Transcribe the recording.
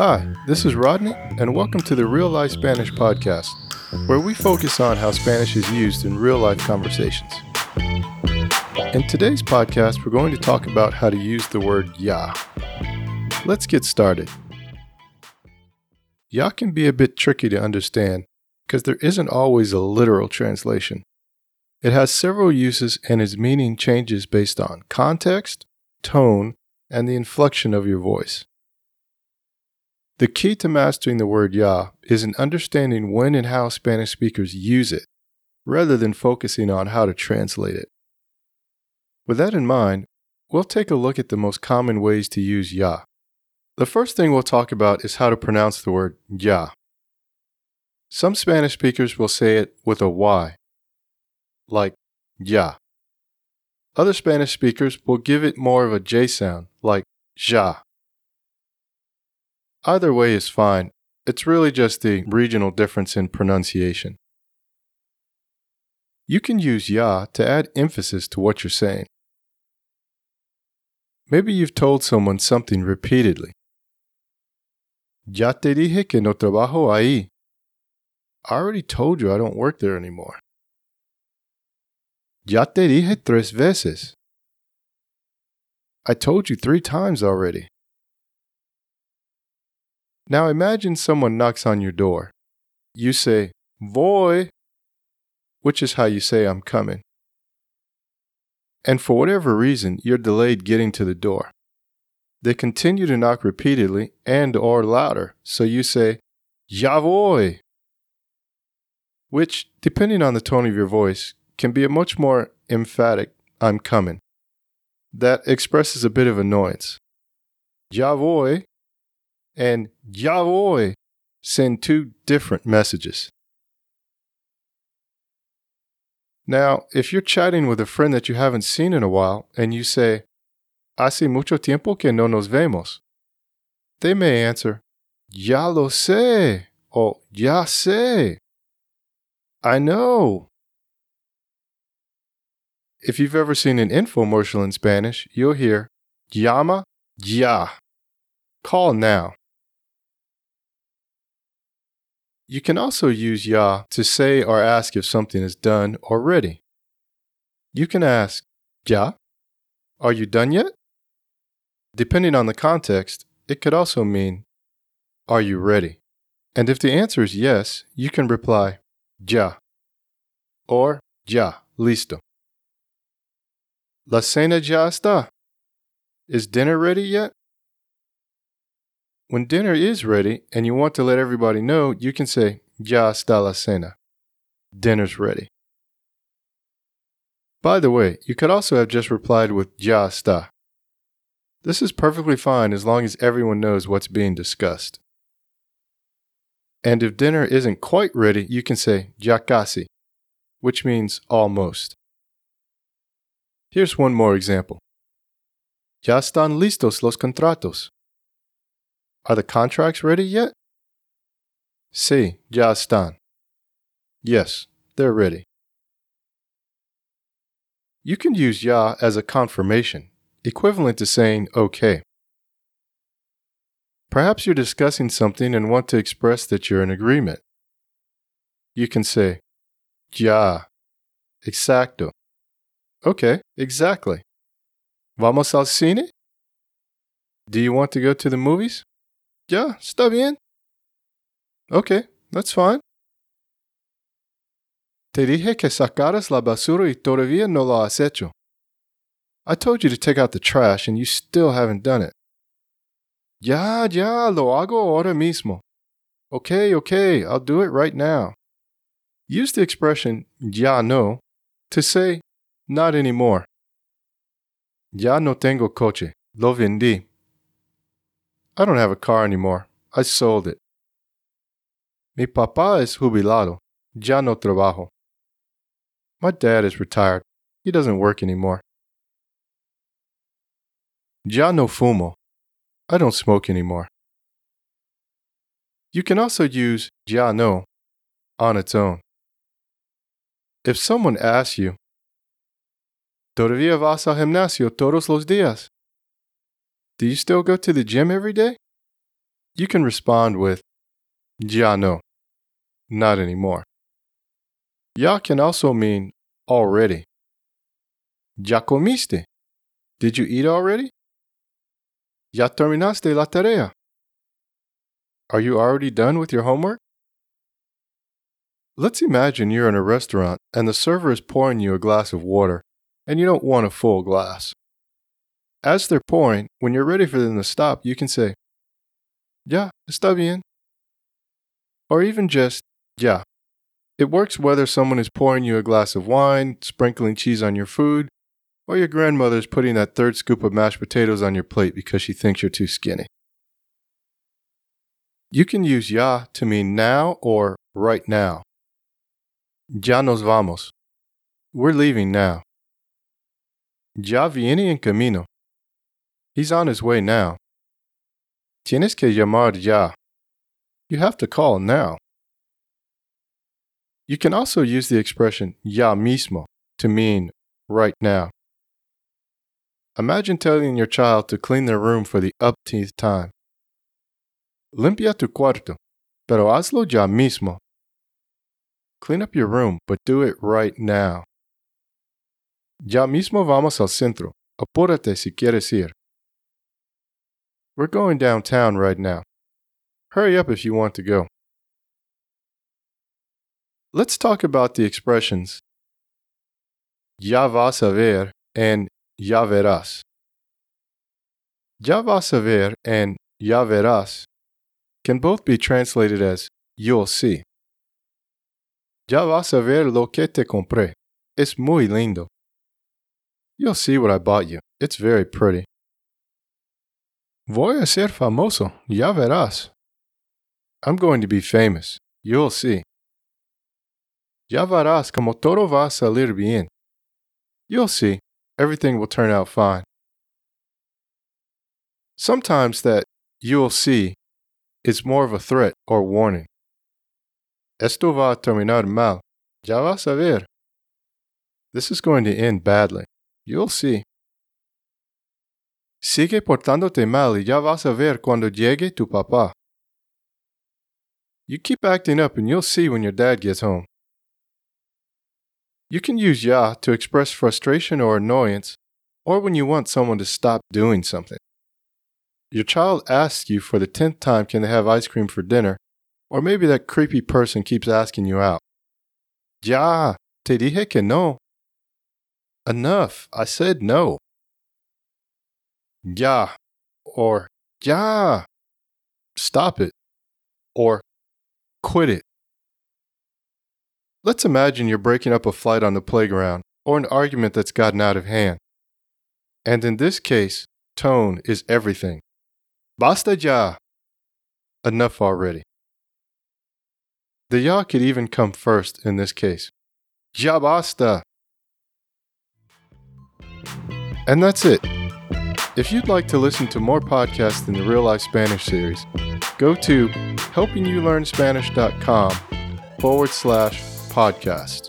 Hi, this is Rodney, and welcome to the Real Life Spanish Podcast, where we focus on how Spanish is used in real-life conversations. In today's podcast, we're going to talk about how to use the word ya. Let's get started. Ya can be a bit tricky to understand because there isn't always a literal translation. It has several uses and its meaning changes based on context, tone, and the inflection of your voice. The key to mastering the word ya is in understanding when and how Spanish speakers use it, rather than focusing on how to translate it. With that in mind, we'll take a look at the most common ways to use ya. The first thing we'll talk about is how to pronounce the word ya. Some Spanish speakers will say it with a Y, like ya. Other Spanish speakers will give it more of a J sound, like ja. Either way is fine. It's really just the regional difference in pronunciation. You can use ya to add emphasis to what you're saying. Maybe you've told someone something repeatedly. Ya te dije que no trabajo ahí. I already told you I don't work there anymore. Ya te dije tres veces. I told you 3 times already. Now imagine someone knocks on your door. You say, voy, which is how you say I'm coming. And for whatever reason, you're delayed getting to the door. They continue to knock repeatedly and or louder, so you say, ya voy, which, depending on the tone of your voice, can be a much more emphatic, I'm coming, that expresses a bit of annoyance. Ya voy and ya voy send 2 different messages. Now, if you're chatting with a friend that you haven't seen in a while and you say, hace mucho tiempo que no nos vemos, they may answer, ya lo sé, or ya sé, I know. If you've ever seen an infomercial in Spanish, you'll hear, llama ya, call now. You can also use ya to say or ask if something is done or ready. You can ask, ya? Are you done yet? Depending on the context, it could also mean, are you ready? And if the answer is yes, you can reply, ya, or ya, listo. La cena ya está. Is dinner ready yet? When dinner is ready and you want to let everybody know, you can say, ya está la cena. Dinner's ready. By the way, you could also have just replied with, ya está. This is perfectly fine as long as everyone knows what's being discussed. And if dinner isn't quite ready, you can say, ya casi, which means almost. Here's one more example. Ya están listos los contratos. Are the contracts ready yet? Sí, ya están. Yes, they're ready. You can use ya as a confirmation, equivalent to saying okay. Perhaps you're discussing something and want to express that you're in agreement. You can say, ya, exacto. Okay, exactly. Vamos al cine? Do you want to go to the movies? Ya, está bien. Okay, that's fine. Te dije que sacaras la basura y todavía no lo has hecho. I told you to take out the trash and you still haven't done it. Ya, lo hago ahora mismo. Okay, I'll do it right now. Use the expression ya no to say not anymore. Ya no tengo coche. Lo vendí. I don't have a car anymore. I sold it. Mi papá es jubilado. Ya no trabajo. My dad is retired. He doesn't work anymore. Ya no fumo. I don't smoke anymore. You can also use ya no on its own. If someone asks you, ¿Todavía vas al gimnasio todos los días? Do you still go to the gym every day? You can respond with, ya no, not anymore. Ya can also mean already. Ya comiste? Did you eat already? Ya terminaste la tarea? Are you already done with your homework? Let's imagine you're in a restaurant and the server is pouring you a glass of water and you don't want a full glass. As they're pouring, when you're ready for them to stop, you can say, ya, está bien. Or even just, ya. It works whether someone is pouring you a glass of wine, sprinkling cheese on your food, or your grandmother's putting that third scoop of mashed potatoes on your plate because she thinks you're too skinny. You can use ya to mean now or right now. Ya nos vamos. We're leaving now. Ya viene en camino. He's on his way now. Tienes que llamar ya. You have to call now. You can also use the expression ya mismo to mean right now. Imagine telling your child to clean their room for the upteenth time. Limpia tu cuarto, pero hazlo ya mismo. Clean up your room, but do it right now. Ya mismo vamos al centro. Apúrate si quieres ir. We're going downtown right now. Hurry up if you want to go. Let's talk about the expressions ya vas a ver and ya verás. Ya vas a ver and ya verás can both be translated as you'll see. Ya vas a ver lo que te compré. Es muy lindo. You'll see what I bought you. It's very pretty. Voy a ser famoso. Ya verás. I'm going to be famous. You'll see. Ya verás como todo va a salir bien. You'll see. Everything will turn out fine. Sometimes that you'll see is more of a threat or warning. Esto va a terminar mal. Ya vas a ver. This is going to end badly. You'll see. Sigue portándote mal y ya vas a ver cuando llegue tu papá. You keep acting up and you'll see when your dad gets home. You can use ya to express frustration or annoyance, or when you want someone to stop doing something. Your child asks you for the 10th time can they have ice cream for dinner, or maybe that creepy person keeps asking you out. Ya, te dije que no. Enough, I said no. Ya, or ya, stop it, or quit it. Let's imagine you're breaking up a fight on the playground or an argument that's gotten out of hand. And in this case, tone is everything. Basta ya. Enough already. The ya could even come first in this case. Ya basta. And that's it. If you'd like to listen to more podcasts in the Real Life Spanish series, go to helpingyoulearnspanish.com/podcast.